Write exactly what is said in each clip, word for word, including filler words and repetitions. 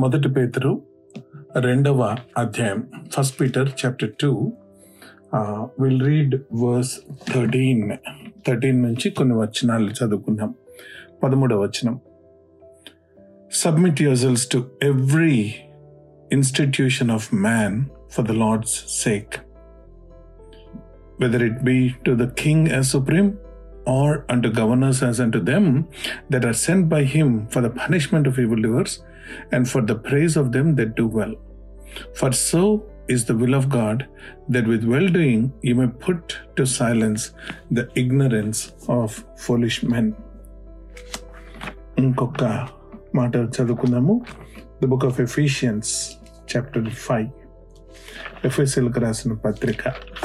మొదటి పేతురు రెండవ అధ్యాయం, first Peter chapter two, will read verse thirteen thirteen నుంచి కొన్ని వచనాలు చదువుకున్నాం. పదమూడవ వచనం, submit yourselves to every institution of man for the Lord's sake, whether it be to the king as supreme, or unto governors as unto them that are sent by him for the punishment of evildoers, and for the praise of them that do well. For so is the will of God, that with well-doing you may put to silence the ignorance of foolish men. Inkokka maata chadukunamu. The book of Ephesians chapter five. ఎఫెసీయులకు రాసిన పత్రిక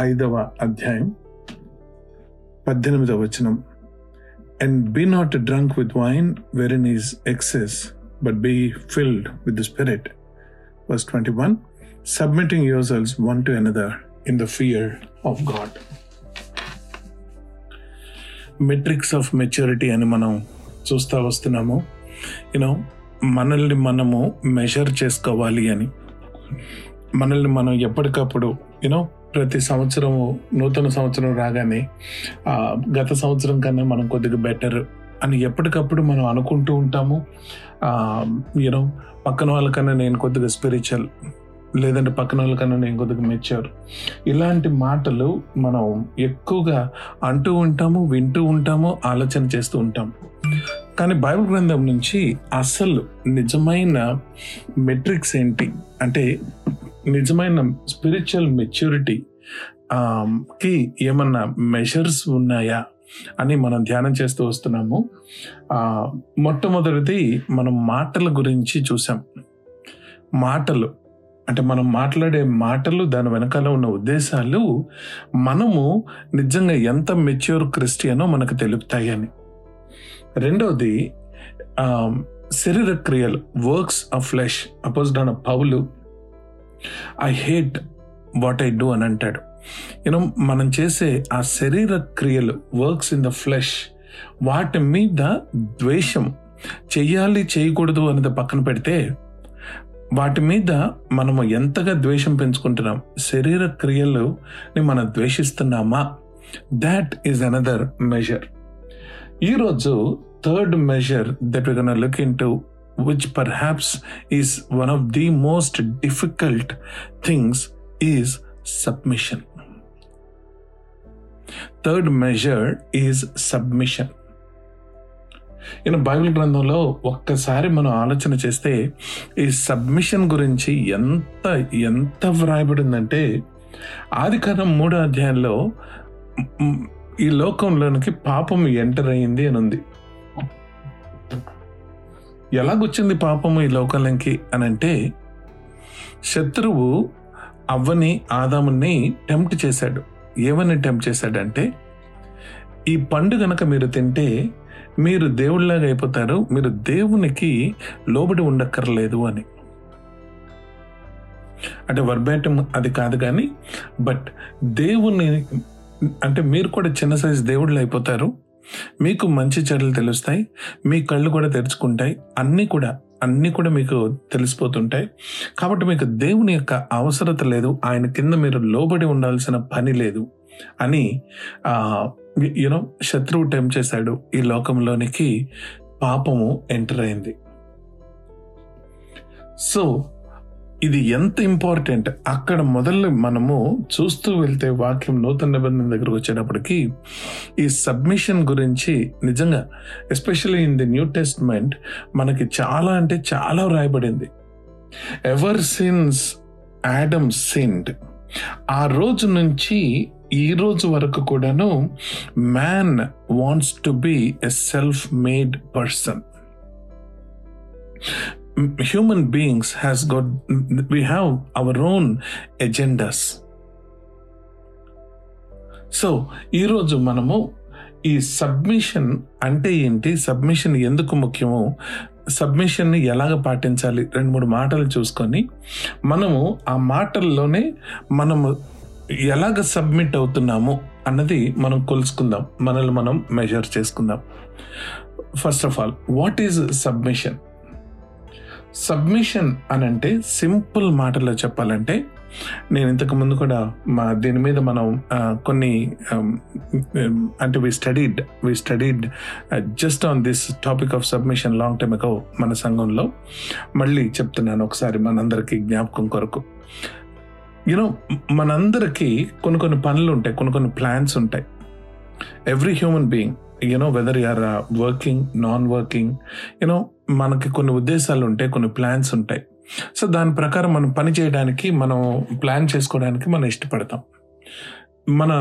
ఐదవ అధ్యాయం పద్దెనిమిదవ వచనం, and be not drunk with wine wherein is excess, but be filled with the spirit. Verse twenty one, submitting yourselves one to another in the fear of God. Metrics of maturity అని మనం చూస్తూ వస్తున్నాము. You know మనల్ని మనము measure చేసుకోవాలి అని, మనల్ని మనం ఎప్పటికప్పుడు యూనో ప్రతి సంవత్సరము నూతన సంవత్సరం రాగానే గత సంవత్సరం కన్నా మనం కొద్దిగా బెటర్ అని ఎప్పటికప్పుడు మనం అనుకుంటూ ఉంటాము. యూనో పక్కన వాళ్ళకన్నా నేను కొద్దిగా స్పిరిచువల్, లేదంటే పక్కన వాళ్ళకన్నా నేను కొద్దిగా మెచ్యూర్, ఇలాంటి మాటలు మనం ఎక్కువగా అంటూ ఉంటాము, వింటూ ఉంటాము, ఆలోచన చేస్తూ ఉంటాము. కానీ బైబిల్ గ్రంథం నుంచి అసలు నిజమైన మెట్రిక్స్ ఏంటి అంటే, నిజమైన స్పిరిచువల్ మెచ్యూరిటీ కి ఏమన్నా మెషర్స్ ఉన్నాయా అని మనం ధ్యానం చేస్తూ వస్తున్నాము. మొట్టమొదటిది మనం మాటల గురించి చూసాం. మాటలు అంటే మనం మాట్లాడే మాటలు, దాని వెనకాల ఉన్న ఉద్దేశాలు మనము నిజంగా ఎంత మెచ్యూర్ క్రిస్టియనో మనకు తెలుపుతాయి అని. రెండవది శరీర క్రియలు, వర్క్స్ ఆఫ్ ఫ్లెష్. అపోజిట్ అయిన పౌలు I hate what I do అని అంటాడు. యూనో మనం చేసే ఆ శరీర క్రియలు, వర్క్స్ ఇన్ ద ఫ్లెష్, వాటి మీద ద్వేషం, చెయ్యాలి చేయకూడదు అనేది పక్కన పెడితే వాటి మీద మనము ఎంతగా ద్వేషం పెంచుకుంటున్నాం, శరీర క్రియలని మనం ద్వేషిస్తున్నామా, దాట్ ఈజ్ అనదర్ మెజర్. ఈరోజు third measure that we're gonna look into, which perhaps is one of the most difficult things, is submission. Third measure is submission. In Bible గ్రంథంలో ఒక్కసారి మనం ఆలోచన చేస్తే ఈ సబ్మిషన్ గురించి ఎంత ఎంత వ్రాయబడిందంటే, ఆదికాండం మూడో అధ్యాయంలో ఈ లోకంలోనికి పాపం ఎంటర్ అయింది అని ఉంది. ఎలాగొచ్చింది పాపము ఈ లోకంలోకి అని అంటే, శత్రువు అవ్వని ఆదాముని టెంప్ట్ చేశాడు. ఏమని టెంప్ట్ చేశాడంటే, ఈ పండు గనక మీరు తింటే మీరు దేవుళ్ళలాగా అయిపోతారు, మీరు దేవునికి లోబడి ఉండక్కర్లేదు అని. అంటే వర్బేటం అది కాదు కానీ, బట్ దేవుని అంటే మీరు కూడా చిన్న సైజు దేవుళ్ళు అయిపోతారు, మీకు మంచి చెడులు తెలుస్తాయి, మీ కళ్ళు కూడా తెరుచుకుంటాయి, అన్నీ కూడా అన్నీ కూడా మీకు తెలిసిపోతుంటాయి, కాబట్టి మీకు దేవుని యొక్క అవసరత లేదు, ఆయన కింద మీరు లోబడి ఉండాల్సిన పని లేదు అని యూనో శత్రువు టెంప్ట్ చేశాడు. ఈ లోకంలోనికి పాపము ఎంటర్ అయింది. సో ఇది ఎంత ఇంపార్టెంట్, అక్కడ మొదలు మనము చూస్తూ వెళ్తే వాక్యం నూతన నిబంధన దగ్గరకు వచ్చేటప్పటికి ఈ సబ్మిషన్ గురించి నిజంగా especially in the new testament మనకి చాలా అంటే చాలా వ్రాయబడింది. ఎవర్ సిన్స్ ఆడమ్ సిన్డ్, ఆ రోజు నుంచి ఈ రోజు వరకు కూడాను man wants to be a self made person. Human beings has got, we have our own agendas. So ఈరోజు మనము ఈ సబ్మిషన్ అంటే ఏంటి, సబ్మిషన్ ఎందుకు ముఖ్యము, సబ్మిషన్ని ఎలాగ పాటించాలి, రెండు మూడు మాటలు చూసుకొని మనము ఆ మాటల్లోనే మనము ఎలాగ సబ్మిట్ అవుతున్నాము అన్నది మనం కొలుసుకుందాం, మనల్ని మనం మెజర్ చేసుకుందాం. First of all, what is submission? Submission అని అంటే సింపుల్ మాటల్లో చెప్పాలంటే, నేను ఇంతకుముందు కూడా మా దీని మీద మనం కొన్ని అంటే we studied we studied just on this topic of submission long time ago మన సంఘంలో. మళ్ళీ చెప్తున్నాను ఒకసారి మనందరికీ జ్ఞాపకం కొరకు. యూనో మనందరికీ కొన్ని కొన్ని పనులు ఉంటాయి, కొన్ని కొన్ని ప్లాన్స్ ఉంటాయి. Every human being you know whether you are working, non working, you know మనకి కొన్ని ఉద్దేశాలు ఉంటాయి, కొన్ని ప్లాన్స్ ఉంటాయి. సో దాని ప్రకారం మనం పని చేయడానికి, మనం ప్లాన్ చేసుకోవడానికి మనం ఇష్టపడతాం. మన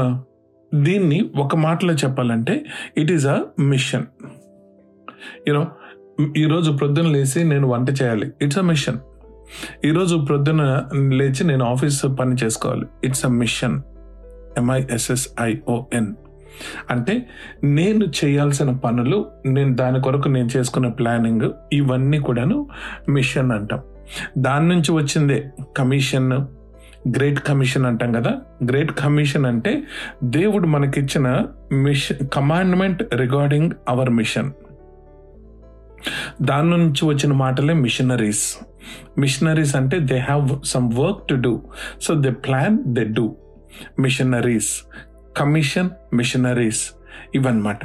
దీన్ని ఒక మాటలో చెప్పాలంటే it is a mission. You know ఈరోజు ప్రొద్దున లేచి నేను వంట చేయాలి, ఇట్స్ అ మిషన్. ఈరోజు ప్రొద్దున లేచి నేను ఆఫీస్ పని చేసుకోవాలి, it's a mission. M I S S I O N అంటే నేను చేయాల్సిన పనులు, నేను దాని కొరకు నేను చేసుకున్న ప్లానింగ్, ఇవన్నీ కూడాను మిషన్ అంటాం. దాని నుంచి వచ్చిందే కమిషన్, గ్రేట్ కమిషన్ అంటాం కదా. గ్రేట్ కమిషన్ అంటే దేవుడు మనకిచ్చిన mission, commandment regarding our mission. దాని నుంచి వచ్చిన మాటలే మిషనరీస్. మిషనరీస్ అంటే they have some work to do, so they plan, they do. Missionaries, commission, missionaries, ఇవన్నమాట.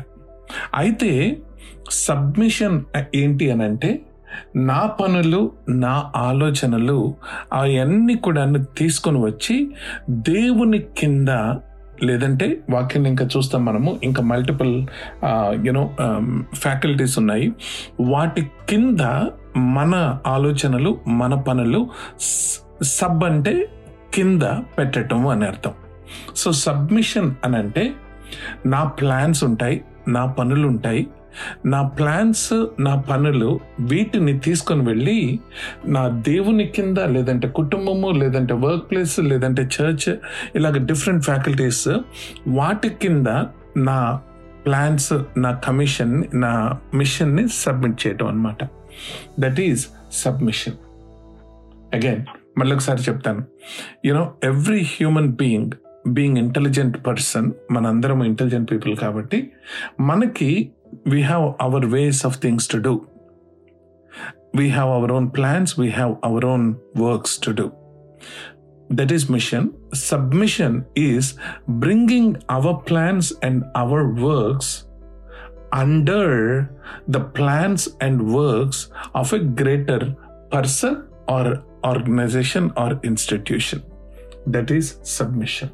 అయితే సబ్మిషన్ ఏంటి అని అంటే నా పనులు, నా ఆలోచనలు అవన్నీ కూడా తీసుకొని వచ్చి దేవుని కింద, లేదంటే వాక్యం ఇంకా చూస్తాం మనము, ఇంకా మల్టిపుల్ యూనో ఫ్యాకల్టీస్ ఉన్నాయి, వాటి కింద మన ఆలోచనలు, మన పనులు, సబ్ అంటే కింద పెట్టడం అని అర్థం. సో సబ్మిషన్ అని అంటే నా ప్లాన్స్ ఉంటాయి, నా పనులు ఉంటాయి. నా ప్లాన్స్, నా పనులు, వీటిని తీసుకొని వెళ్ళి నా దేవుని కింద, లేదంటే కుటుంబము, లేదంటే వర్క్ ప్లేస్, లేదంటే చర్చ్, ఇలాగ డిఫరెంట్ ఫ్యాకల్టీస్, వాటి కింద నా ప్లాన్స్, నా కమిషన్, నా మిషన్ని సబ్మిట్ చేయటం అన్నమాట. That is submission. అగైన్ మళ్ళీ ఒకసారి చెప్తాను, you know every human being, being intelligent person, మనందరం ఇంటెలిజెంట్ పీపుల్ కాబట్టి మనకి we have our ways of things to do, we have our own plans, we have our own works to do. That is mission. Submission is bringing our plans and our works under the plans and works of a greater person or organization or institution. That is submission.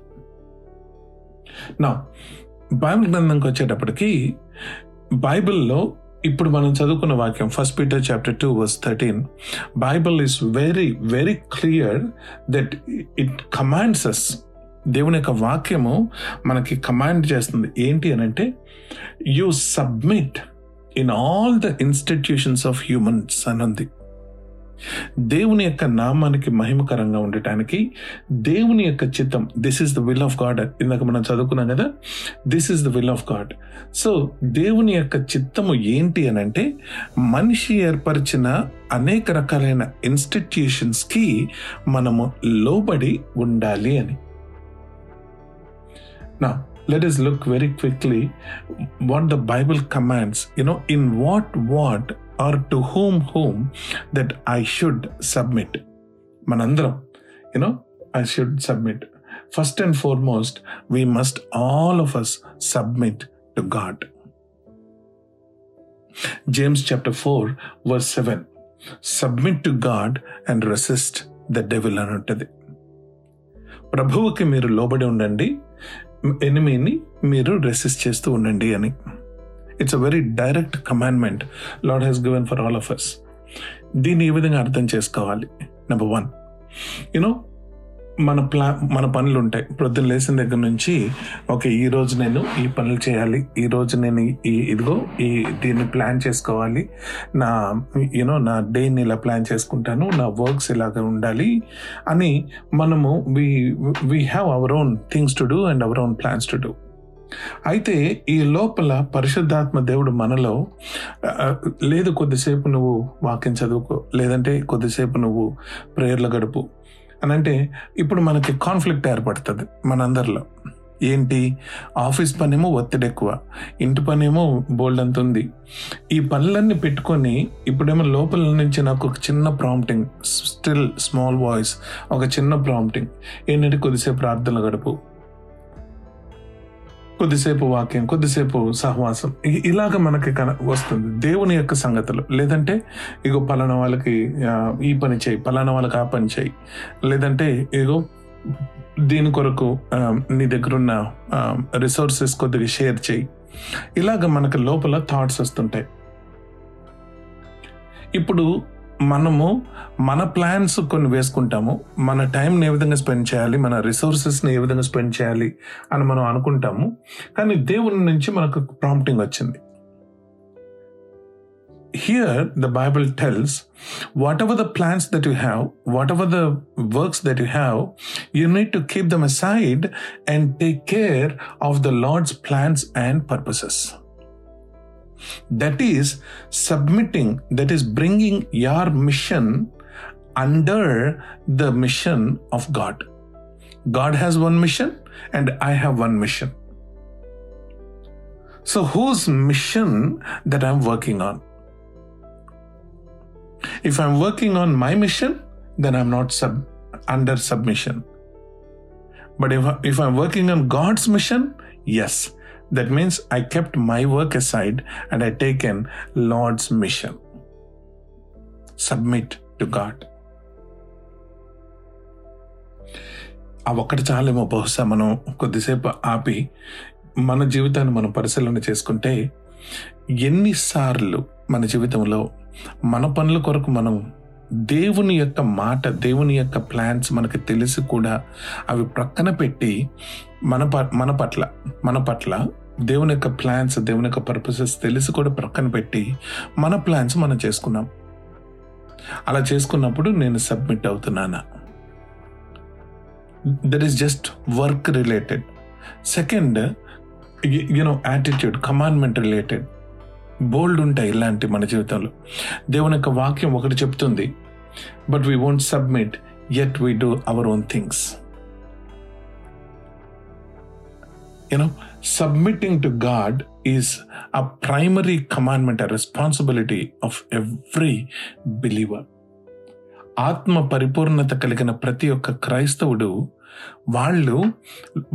Now Bible గ్రంథంకి వచ్చేటప్పటికి బైబిల్లో ఇప్పుడు మనం చదువుకున్న వాక్యం first Peter chapter two verse thirteen, Bible is very very clear that it commands us. దేవుని యొక్క వాక్యము మనకి కమాండ్ చేస్తుంది ఏంటి అని అంటే, you submit in all the institutions of humans అని ఉంది. దేవుని యొక్క నామానికి మహిమకరంగా ఉండటానికి, దేవుని యొక్క చిత్తం, this is the will of God, ఇందాక మనం చదువుకున్నాం కదా, this is the will of God. So దేవుని యొక్క చిత్తము ఏంటి అని అంటే, మనిషి ఏర్పరిచిన అనేక రకాలైన ఇన్స్టిట్యూషన్స్కి మనము లోబడి ఉండాలి అని. నా let us look very quickly what the Bible commands, you know in what what or to whom whom that I should submit. manandram you know I should submit. First and foremost, we must all of us submit to God. James chapter four verse seven, submit to God and resist the devil anuntadi. ప్రభువుకి మీరు లోబడి ఉండండి, ఎనిమీని మీరు resist చేస్తూ ఉండండి అని. It's a very direct commandment Lord has given for all of us. దీన్ని ఏ విధంగా అర్థం చేసుకోవాలి? నెంబర్ వన్, యూనో మన ప్లా మన పనులు ఉంటాయి. ప్రొద్దున లేచిన దగ్గర నుంచి ఓకే, ఈరోజు నేను ఈ పనులు చేయాలి, ఈరోజు నేను ఈ ఇదిగో ఈ దీన్ని ప్లాన్ చేసుకోవాలి, నా యూనో నా డేని ఇలా ప్లాన్ చేసుకుంటాను, నా వర్క్స్ ఇలాగ ఉండాలి అని మనము we we have our own things to do and our own plans to do. అయితే ఈ లోపల పరిశుద్ధాత్మ దేవుడు మనలో, లేదు కొద్దిసేపు నువ్వు వాక్యం చదువుకో, లేదంటే కొద్దిసేపు నువ్వు ప్రేయర్లు గడుపు అని అంటే ఇప్పుడు మనకి కాన్ఫ్లిక్ట్ ఏర్పడుతుంది మనందరిలో. ఏంటి, ఆఫీస్ పనేమో ఒత్తిడి ఎక్కువ, ఇంటి పనేమో బోల్డ్ అంత ఉంది. ఈ పనులన్నీ పెట్టుకొని ఇప్పుడేమో లోపల నుంచి నాకు ఒక చిన్న ప్రాంప్టింగ్, స్టిల్ స్మాల్ వాయిస్, ఒక చిన్న ప్రాంప్టింగ్ ఏంటంటే కొద్దిసేపు ప్రార్థనలు గడుపు, కొద్దిసేపు వాక్యం, కొద్దిసేపు సహవాసం, ఇలాగ మనకి కన వస్తుంది దేవుని యొక్క సంగతులు. లేదంటే ఇగో పలానా వాళ్ళకి ఈ పని చేయి, పలానా వాళ్ళకి ఆ పని చేయి, లేదంటే ఇగో దీని కొరకు నీ దగ్గరున్న రిసోర్సెస్ కొద్దిగా షేర్ చేయి, ఇలాగ మనకు లోపల థాట్స్ వస్తుంటాయి. ఇప్పుడు మనము మన ప్లాన్స్ కొన్ని వేసుకుంటాము, మన టైంని ఏ విధంగా స్పెండ్ చేయాలి, మన రిసోర్సెస్ని ఏ విధంగా స్పెండ్ చేయాలి అని మనం అనుకుంటాము. కానీ దేవుని నుంచి మనకు ప్రాంప్టింగ్ వచ్చింది. Here the Bible tells, whatever the plans that you have, whatever the works that you have, you need to keep them aside and take care of the Lord's plans and purposes. That is submitting, that is bringing your mission under the mission of God. God has one mission and I have one mission. So whose mission that I'm working on? If I'm working on my mission, then I'm not sub, under submission. But if, if I'm working on God's mission, yes, that means I kept my work aside and I taken Lord's mission. Submit to God. ఆ ఒక్కటి చాలేమో బహుశా మనం కొద్దిసేపు ఆపి మన జీవితాన్ని మనం పరిశీలన చేసుకుంటే ఎన్నిసార్లు మన జీవితంలో మన పనుల కొరకు మనం దేవుని యొక్క మాట, దేవుని యొక్క ప్లాన్స్ మనకు తెలిసి కూడా అవి ప్రక్కన పెట్టి మన ప మన పట్ల మన పట్ల దేవుని యొక్క ప్లాన్స్, దేవుని యొక్క పర్పసెస్ తెలిసి కూడా ప్రక్కన పెట్టి మన ప్లాన్స్ మనం చేసుకున్నాం. అలా చేసుకున్నప్పుడు నేను సబ్మిట్ అవుతున్నానా? That is just work related. Second, you know attitude, commandment related. బోల్డ్ ఉంటాయి ఇలాంటి మన జీవితంలో. దేవుని యొక్క వాక్యం ఒకటి చెప్తుంది, but we won't submit, yet we do our own things. You know submitting to God is a primary commandment, a responsibility of every believer. ఆత్మ పరిపూర్ణత కలిగిన ప్రతి ఒక్క క్రైస్తవుడు వాళ్ళు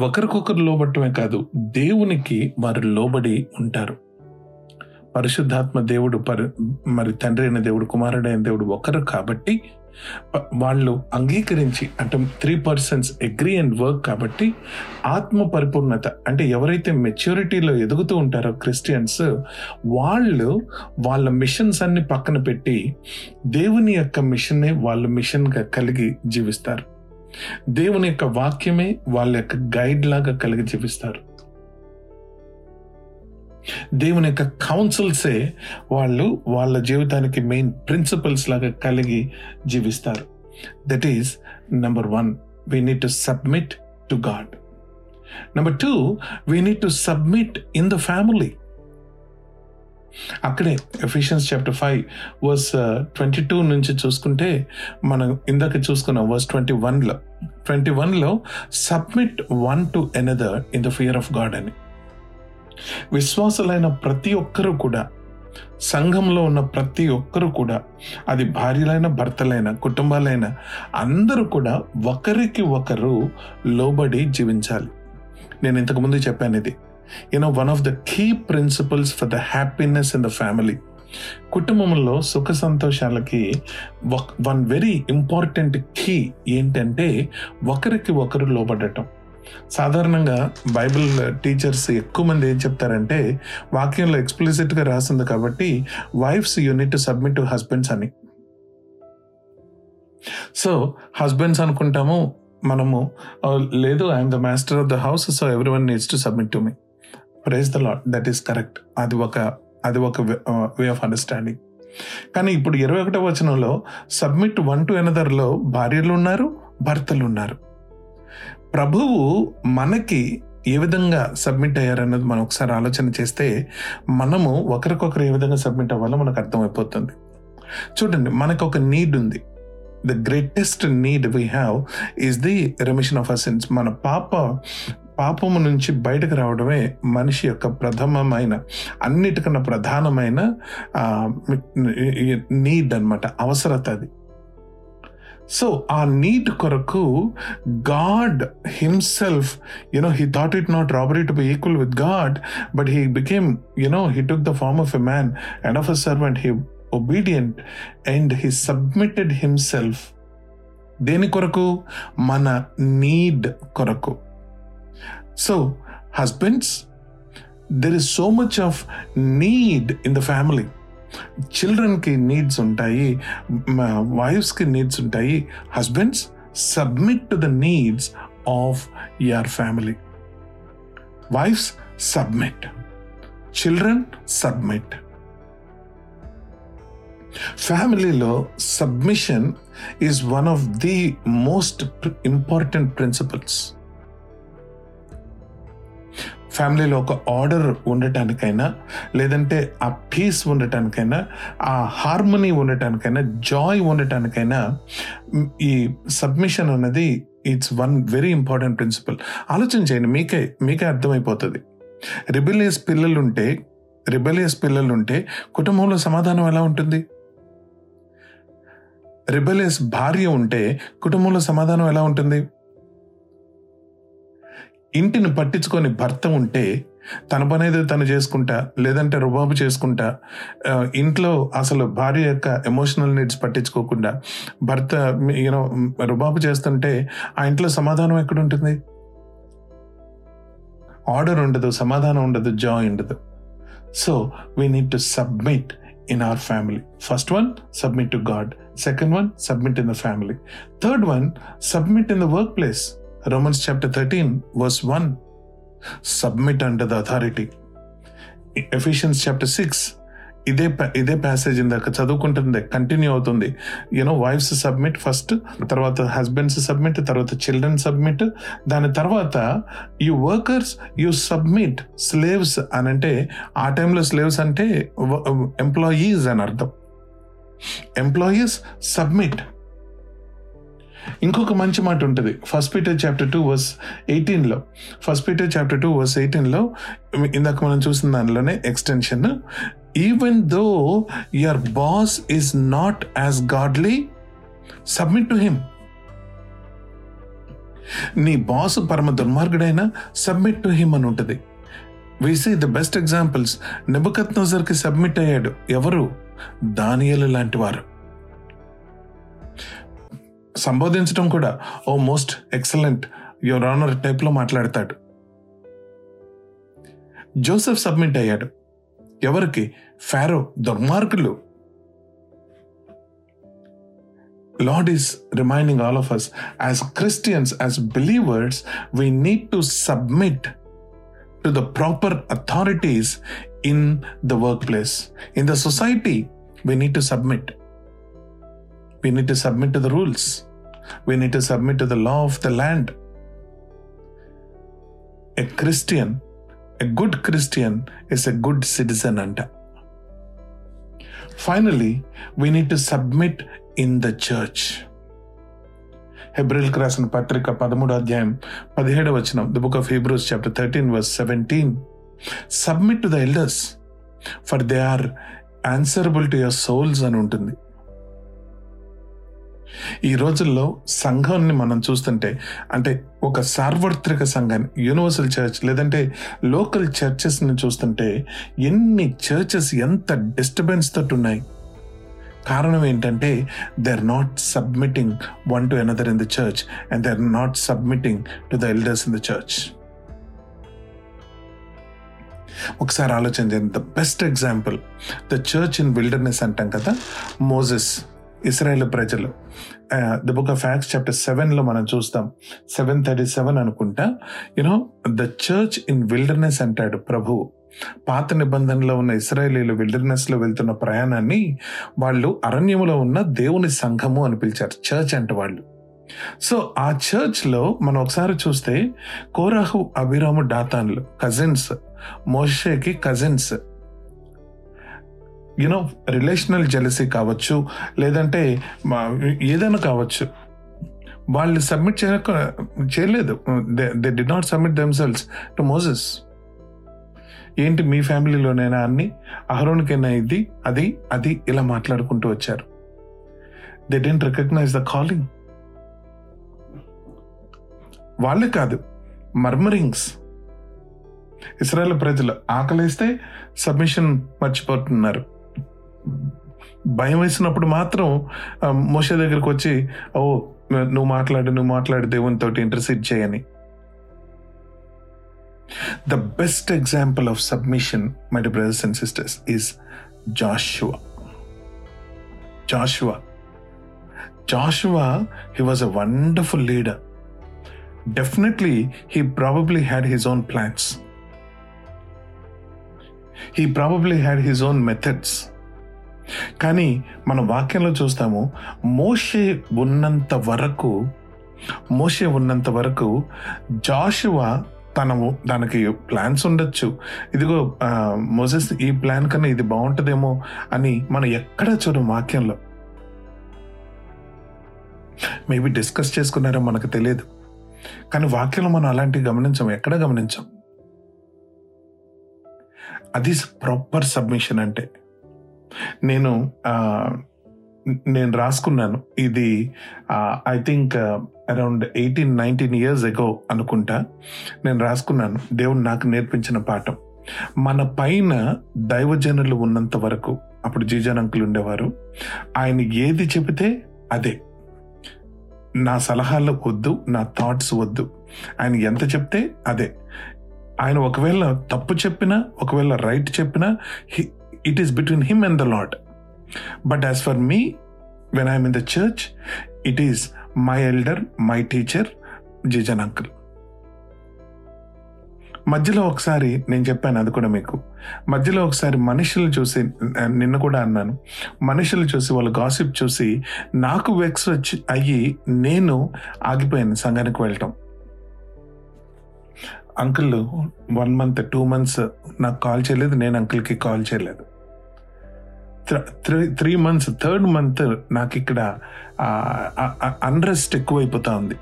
ఒకరికొకరు లోబట్టమే కాదు, దేవునికి వారు లోబడి ఉంటారు. పరిశుద్ధాత్మ దేవుడు పరి మరి తండ్రి అయిన దేవుడు, కుమారుడైన దేవుడు ఒకరు కాబట్టి వాళ్ళు అంగీకరించి, అంటే three persons agree and work కాబట్టి ఆత్మ పరిపూర్ణత అంటే ఎవరైతే మెచ్యూరిటీలో ఎదుగుతూ ఉంటారో క్రిస్టియన్స్, వాళ్ళు వాళ్ళ మిషన్స్ అన్ని పక్కన పెట్టి దేవుని యొక్క మిషన్నే వాళ్ళ మిషన్గా కలిగి జీవిస్తారు. దేవుని యొక్క వాక్యమే వాళ్ళ యొక్క గైడ్ లాగా కలిగి జీవిస్తారు. దేవుని యొక్క కౌన్సిల్సే వాళ్ళు వాళ్ళ జీవితానికి మెయిన్ ప్రిన్సిపల్స్ లాగా కలిగి జీవిస్తారు. That is number one, we need to submit to God. Number two, we need to submit in the family. అక్కడే Ephesians chapter five verse twenty two నుంచి చూసుకుంటే, మనం ఇందాక చూసుకున్నాం వర్స్ ట్వంటీ వన్లో ట్వంటీ వన్లో submit one to another in the fear of God అని. విశ్వాసులైన ప్రతి ఒక్కరూ కూడా, సంఘంలో ఉన్న ప్రతి ఒక్కరూ కూడా, అది భార్యలైన, భర్తలైన, కుటుంబాలైన అందరూ కూడా ఒకరికి ఒకరు లోబడి జీవించాలి. నేను ఇంతకుముందు చెప్పాను, ఇది you know one of the key principles for the happiness in the family. కుటుంబంలో సుఖ సంతోషాలకి వన్ వెరీ ఇంపార్టెంట్ కీ ఏంటంటే ఒకరికి ఒకరు లోబడటం. సాధారణంగా బైబిల్ టీచర్స్ ఎక్కువ మంది ఏం చెప్తారంటే, వాక్యంలో ఎక్స్ప్లిసిట్గా రాసింది కాబట్టి wives you need to submit to husbands అని. సో హస్బెండ్స్ అనుకుంటాము మనము, లేదు I'm the master of the house, so every one needs to submit to me. Praise the Lord, that is correct. అది ఒక అది ఒక వే ఆఫ్ అండర్స్టాండింగ్. కానీ ఇప్పుడు ఇరవై ఒకటో వచనంలో సబ్మిట్ వన్ టు ఎనదర్లో భార్యలు ఉన్నారు, భర్తలు ఉన్నారు. ప్రభువు మనకి ఏ విధంగా సబ్మిట్ అయ్యారన్నది మనం ఒకసారి ఆలోచన చేస్తే, మనము ఒకరికొకరు ఏ విధంగా సబ్మిట్ అవ్వాలో మనకు అర్థమైపోతుంది. చూడండి, మనకు ఒక నీడ్ ఉంది. The greatest need we have is the remission of our sins. మన పాప పాపము నుంచి బయటకు రావడమే మనిషి యొక్క ప్రథమమైన అన్నిటికన్నా ప్రధానమైన నీడ్ అన్నమాట, అవసరత అది. సో ఆ నీడ్ కొరకు God himself, you know he thought it not robbery to be equal with God, but he became, you know he took the form of a man and of a servant, he obedient and he submitted himself. దేని కొరకు? మన need కొరకు. So husbands, there is so much of need in the family. చిల్డ్రన్కి needs ఉంటాయి, వైఫ్స్కి needs ఉంటాయి. Husbands, submit to the needs of your family. Wives, submit. Children, submit. ఫ్యామిలీలో submission is one of the most important principles. ఫ్యామిలీలో ఒక order ఉండటానికైనా, లేదంటే ఆ piece ఉండటానికైనా, ఆ హార్మనీ ఉండటానికైనా, జాయ్ ఉండటానికైనా ఈ సబ్మిషన్ అనేది it's one very important principle. ఆలోచన చేయండి, మీకే మీకే అర్థమైపోతుంది. రిబెలియస్ పిల్లలుంటే రిబెలియస్ పిల్లలుంటే కుటుంబంలో సమాధానం ఎలా ఉంటుంది? రిబెలియస్ భార్య ఉంటే కుటుంబంలో సమాధానం ఎలా ఉంటుంది? ఇంటిని పట్టించుకొని భర్త ఉంటే తన పని ఏదో తను చేసుకుంటా, లేదంటే రుబాబు చేసుకుంటా, ఇంట్లో అసలు భార్య యొక్క ఎమోషనల్ నీడ్స్ పట్టించుకోకుండా భర్త యూనో రుబాబు చేస్తుంటే ఆ ఇంట్లో సమాధానం ఎక్కడుంటుంది? ఆర్డర్ ఉండదు, సమాధానం ఉండదు, జాయ్ ఉండదు. So we need to submit in our family. First one, submit to God. Second one, submit in the family. Third one, submit in the workplace. Romans chapter thirteen verse one, submit under the authority. Ephesians chapter six, ఇదే ఇదే passage ఇందాక చదువుకుంటుంది, continue అవుతుంది. You know wives submit first, తర్వాత husbands submit, తర్వాత children submit, దాని తర్వాత you workers you submit. Slaves అని అంటే ఆ టైంలో స్లేవ్స్ అంటే ఎంప్లాయీస్ అని అర్థం. Employees submit. ఇంకొక మంచి మాట ఉంటుంది first Peter chapter two verse ఎయిటీన్లో. First Peter chapter two verse ఎయిటీన్లో ఇందాక మనం చూసిన దానిలోనే extension, even though your boss is not as godly, submit to him. Nee boss parama durmargudaina, submit to him anuntadi. We see the best examples. Nebuchadnezzar ki submit ayyadu evaru? Daniel lanti varu. Sambodhinchadam kuda oh most excellent your honor type lo maatladtadu. Joseph submit ayyadu ఎవరికి? Pharaoh దుర్మార్గులు. Lord is reminding all of us as Christians, as believers, we need to submit to the proper authorities in the workplace. In the society, we need to submit. We need to submit to the rules. We need to submit to the law of the land. A Christian, a good Christian, is a good citizen unto. Finally, we need to submit in the church. Hebrews రాసిన పత్రిక పదమూడవ అధ్యాయం పదిహేడవ వచనం, the book of Hebrews chapter thirteen verse seventeen, submit to the elders for they are answerable to your souls అని ఉంటుంది. ఈ రోజుల్లో సంఘాన్ని మనం చూస్తుంటే, అంటే ఒక సార్వత్రిక సంఘాన్ని, యూనివర్సల్ చర్చ్, లేదంటే లోకల్ చర్చెస్ని చూస్తుంటే ఎన్ని చర్చెస్ ఎంత డిస్టర్బెన్స్ తోటి ఉన్నాయి. కారణం ఏంటంటే they are not submitting one to another in the church and they are not submitting to the elders in the church. ఒకసారి ఆలోచన చేయండి. The best example the church in wilderness అంటాం కదా, మోసెస్, ఇస్రాయేల్ ప్రజలు. The book of Acts chapter సెవెన్లో మనం చూస్తాం, seven thirty seven అనుకుంటా, you know the church in wilderness అంటాడు ప్రభువు. పాత నిబంధనలో ఉన్న ఇస్రాయేలీలు విల్డర్నెస్లో వెళ్తున్న ప్రయాణాన్ని వాళ్ళు అరణ్యంలో ఉన్న దేవుని సంఘము అని పిలిచారు, చర్చ్ అంటే వాళ్ళు. సో ఆ చర్చ్లో మనం ఒకసారి చూస్తే కోరాహు, అబిరాము, డాతాన్లు కజిన్స్, మోషేకి కజిన్స్. యూనో రిలేషనల్ జెలసీ కావచ్చు, లేదంటే ఏదైనా కావచ్చు, వాళ్ళు సబ్మిట్ చేయక చేయలేదు they did not submit themselves to Moses. ఏంటి మీ ఫ్యామిలీలోనైనా అన్ని అహరోన్కైనా ఇది అది అది ఇలా మాట్లాడుకుంటూ వచ్చారు. They didn't recognize the calling. వాళ్ళే కాదు, మర్మరింగ్స్ ఇశ్రాయేలు ప్రజలు ఆకలేస్తే సబ్మిషన్ మర్చిపోతున్నారు. భయం వేసినప్పుడు మాత్రం మోషే దగ్గరికి వచ్చి ఓ నువ్వు మాట్లాడు నువ్వు మాట్లాడు దేవునితో ఇంటర్సీడ్ చేయని. The best example of submission, my dear brothers and sisters, is Joshua. Joshua. Joshua, he was a wonderful leader. Definitely, he probably had his own plans. He probably had his own methods. కానీ మనం వాక్యంలో చూస్తాము మోషే ఉన్నంత వరకు మోషే ఉన్నంత వరకు జాషువా తనము దానికి plans ఉండొచ్చు. ఇదిగో మోసెస్ ఈ ప్లాన్ కన్నా ఇది బాగుంటుందేమో అని మనం ఎక్కడా చూడం వాక్యంలో. మేబీ డిస్కస్ చేసుకున్నారో మనకు తెలియదు, కానీ వాక్యంలో మనం అలాంటివి గమనించాం, ఎక్కడ గమనించాం. అది ప్రాపర్ సబ్మిషన్ అంటే. నేను నేను రాసుకున్నాను ఇది I think around eighteen nineteen years ago అనుకుంటా నేను రాసుకున్నాను. దేవుడు నాకు నేర్పించిన పాఠం, మన పైన దైవజనులు ఉన్నంత వరకు, అప్పుడు జీజన్ అంకులు ఉండేవారు, ఆయన ఏది చెబితే అదే. నా సలహాలు వద్దు, నా థాట్స్ వద్దు, ఆయన ఎంత చెప్తే అదే. ఆయన ఒకవేళ తప్పు చెప్పినా ఒకవేళ రైట్ చెప్పినా it is between him and the Lord. But as for me, when I am in the church, it is my elder, my teacher, Jijan uncle. మధ్యలో ఒకసారి నేను చెప్పాను అది కూడా మీకు. మధ్యలో ఒకసారి మనుషులు చూసి, నిన్న కూడా అన్నాను, మనుషులు చూసి వాళ్ళు గాసిప్ చూసి నాకు వెక్స్ వచ్చి అయ్యి నేను ఆగిపోయాను సంఘానికి వెళ్ళటం. Uncle one month two months నాకు కాల్ చేయలేదు, నేను అంకుల్కి కాల్ చేయలేదు. త్రీ మంత్స్ థర్డ్ మంత్ నాకు ఇక్కడ అన్రెస్ట్ ఎక్కువైపోతా ఉంది.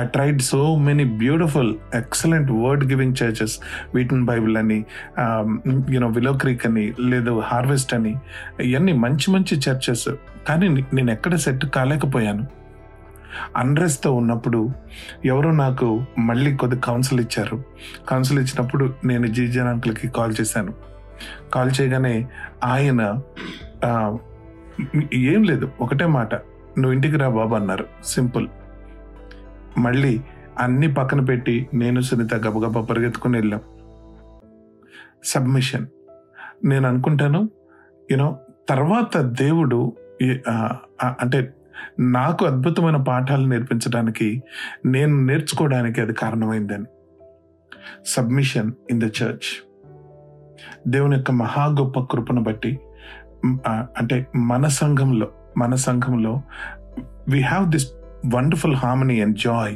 I tried so many beautiful excellent word giving churches, Wheaton Bible అని, యూనో విలో క్రీక్ అని, లేదు హార్వెస్ట్ అని, ఇవన్నీ మంచి మంచి చర్చెస్, కానీ నేను ఎక్కడ సెట్ కాలేకపోయాను. అన్రెస్ట్తో ఉన్నప్పుడు ఎవరో నాకు మళ్ళీ కొద్ది కౌన్సిల్ ఇచ్చారు. కౌన్సిల్ ఇచ్చినప్పుడు నేను జీజన్ అంకుల్కి కాల్ చేశాను. కాల్ చేయగానే ఆయన ఏం లేదు, ఒకటే మాట, నువ్వు ఇంటికి రా బాబు అన్నారు. సింపుల్. మళ్ళీ అన్ని పక్కన పెట్టి నేను సునీత గబగబా పరిగెత్తుకుని వెళ్ళాం. సబ్మిషన్. నేను అనుకుంటాను యూనో తర్వాత దేవుడు అంటే నాకు అద్భుతమైన పాఠాలు నేర్పించడానికి, నేను నేర్చుకోవడానికి అది కారణమైందని. Submission in the church. దేవుని యొక్క మహా గొప్ప కృపను బట్టి అంటే మన సంఘంలో మన సంఘంలో we have this wonderful harmony and joy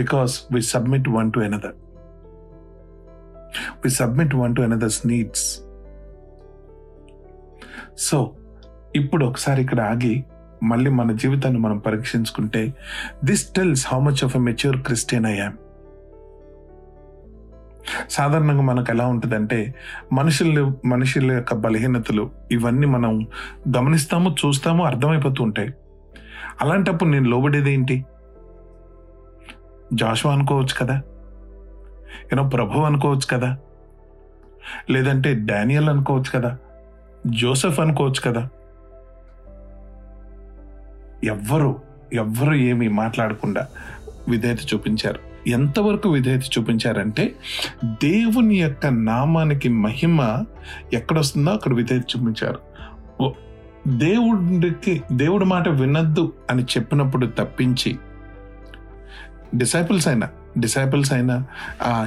because we submit one to another we submit one to another's needs. So ఇప్పుడు ఒకసారి ఇక్కడ ఆగి మళ్ళీ మన జీవితాన్ని మనం పరీక్షించుకుంటే this tells how much of a mature Christian I am. సాధారణంగా మనకు ఎలా ఉంటుందంటే మనుషులు మనుషుల యొక్క బలహీనతలు ఇవన్నీ మనం గమనిస్తాము, చూస్తాము, అర్థమైపోతూ ఉంటాయి. అలాంటప్పుడు నేను లోబడేది ఏంటి? జాషువా అనుకోవచ్చు కదా, ఏమో ప్రభు అనుకోవచ్చు కదా, లేదంటే డానియల్ అనుకోవచ్చు కదా, జోసెఫ్ అనుకోవచ్చు కదా. ఎవ్వరు ఎవ్వరు ఏమీ మాట్లాడకుండా విధేయత చూపించారు. ఎంతవరకు విధేయత చూపించారంటే దేవుని యొక్క నామానికి మహిమ ఎక్కడొస్తుందో అక్కడ విధేయత చూపించారు. దేవుడికి దేవుడి మాట వినద్దు అని చెప్పినప్పుడు తప్పించి డిసైపుల్స్ అయినా డిసైపుల్స్ అయినా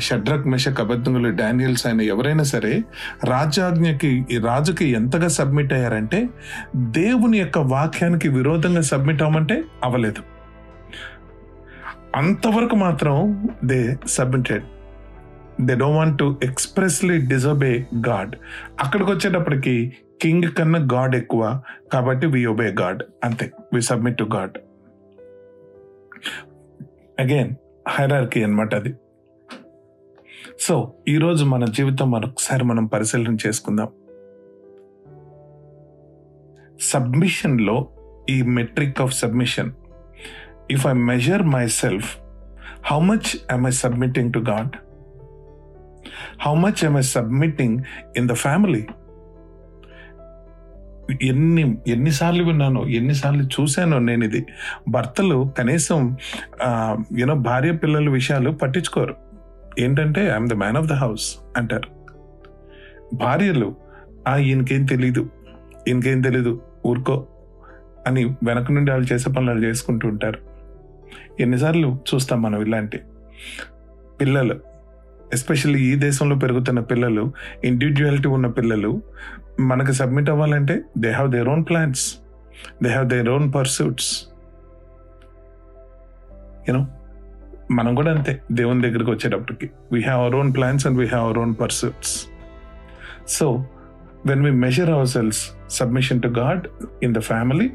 షడ్రక్ మెషక్ అబెద్నెగోలు డానియల్స్ అయినా ఎవరైనా సరే రాజాజ్ఞకి రాజుకి ఎంతగా సబ్మిట్ అయ్యారంటే దేవుని యొక్క వాక్యానికి విరోధంగా సబ్మిట్ అవ్వమంటే అవ్వలేదు. అంతవరకు మాత్రం they submitted. They don't want to expressly disobey God. అక్కడికి వచ్చేటప్పటికి కింగ్ కన్నా గాడ్ ఎక్కువ కాబట్టి వి ఒబే గాడ్, అంతే. We submit to God. Again hierarchy అన్నమాట అది. సో ఈరోజు మన జీవితం మరొకసారి మనం పరిశీలన చేసుకుందాం. సబ్మిషన్లో ఈ metric of submission, if I measure my self, how much I'm I submitting to God? How much I'm I submitting in the family? ఎన్ని ఎన్నిసార్లు విన్నానో, ఎన్నిసార్లు చూశానో నేను ఇది. భర్తలు కనీసం యూనో భార్య పిల్లల విషయాలు పట్టించుకోరు. ఏంటంటే I'm the man of the house అంటారు. భార్యలు ఆ ఈయనకేం తెలీదు, ఈయనకేం తెలీదు ఊరుకో అని వెనక నుండి వాళ్ళు చేసే పనులు చేసుకుంటూ ఉంటారు. ఎన్నిసార్లు చూస్తాం మనం ఇలాంటి పిల్లలు, ఎస్పెషల్లీ ఈ దేశంలో పెరుగుతున్న పిల్లలు, ఇండివిజువాలిటీ ఉన్న పిల్లలు మనకు సబ్మిట్ అవ్వాలంటే they have their own plans, they have their own pursuits. You know మనం కూడా అంతే దేవుని దగ్గరికి వచ్చేటప్పటికి. We have our own plans and we have our own pursuits. So when we measure hour cells submission to God in the family,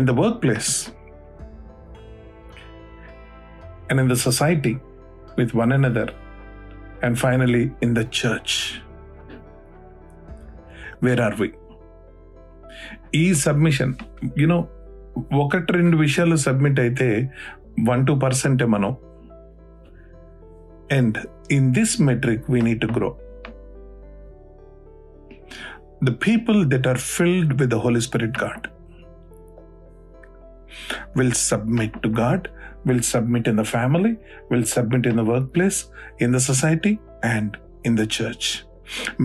in the work place and in the society with one another, and finally in the church. Where are we? E submission, you know, ఒకటి రెండు విషయాలు submit అయితే one two పర్సెంటే మనం. And in this metric we need to grow. The people that are filled with the Holy Spirit God will submit to God, will submit in the family, will submit in the workplace, in the society, and in the church.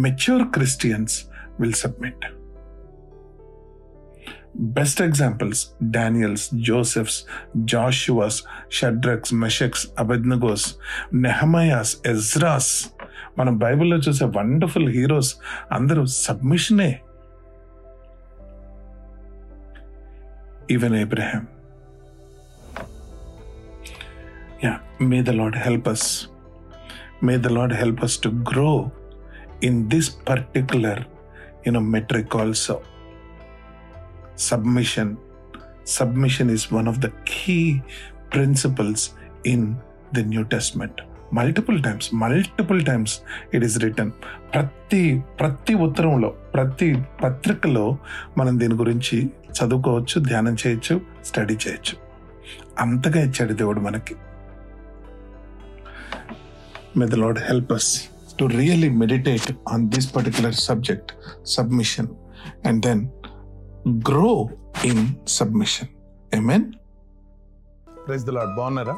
Mature Christians will submit. Best examples, Daniels, Josephs, Joshuas, Shadrachs, Meshachs, Abednegos, Nehemiahs, Ezras. మనం బైబిల్లో చూసే wonderful heroes అందరూ సబ్మిషనే. Even Abraham. Yeah, may the Lord help us. May the Lord help us to grow in this particular, you know, metric also. Submission. Submission is one of the key principles in the New Testament. Multiple times, multiple times it is written. Prati, prati uttaramlo, prati patrikalo manam deni gurinchi chadukovachu, dhyanam cheyachu, study cheyachu. Antaga ichadu devudu manaki. May the Lord help us to really meditate on this particular subject, submission, and then grow in submission. Amen. Praise the Lord. Bonara.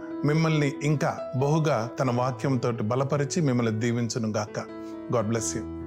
మిమ్మల్ని ఇంకా బహుగా తన వాక్యంతో బలపరిచి మిమ్మల్ని దీవించును గాక. God bless you.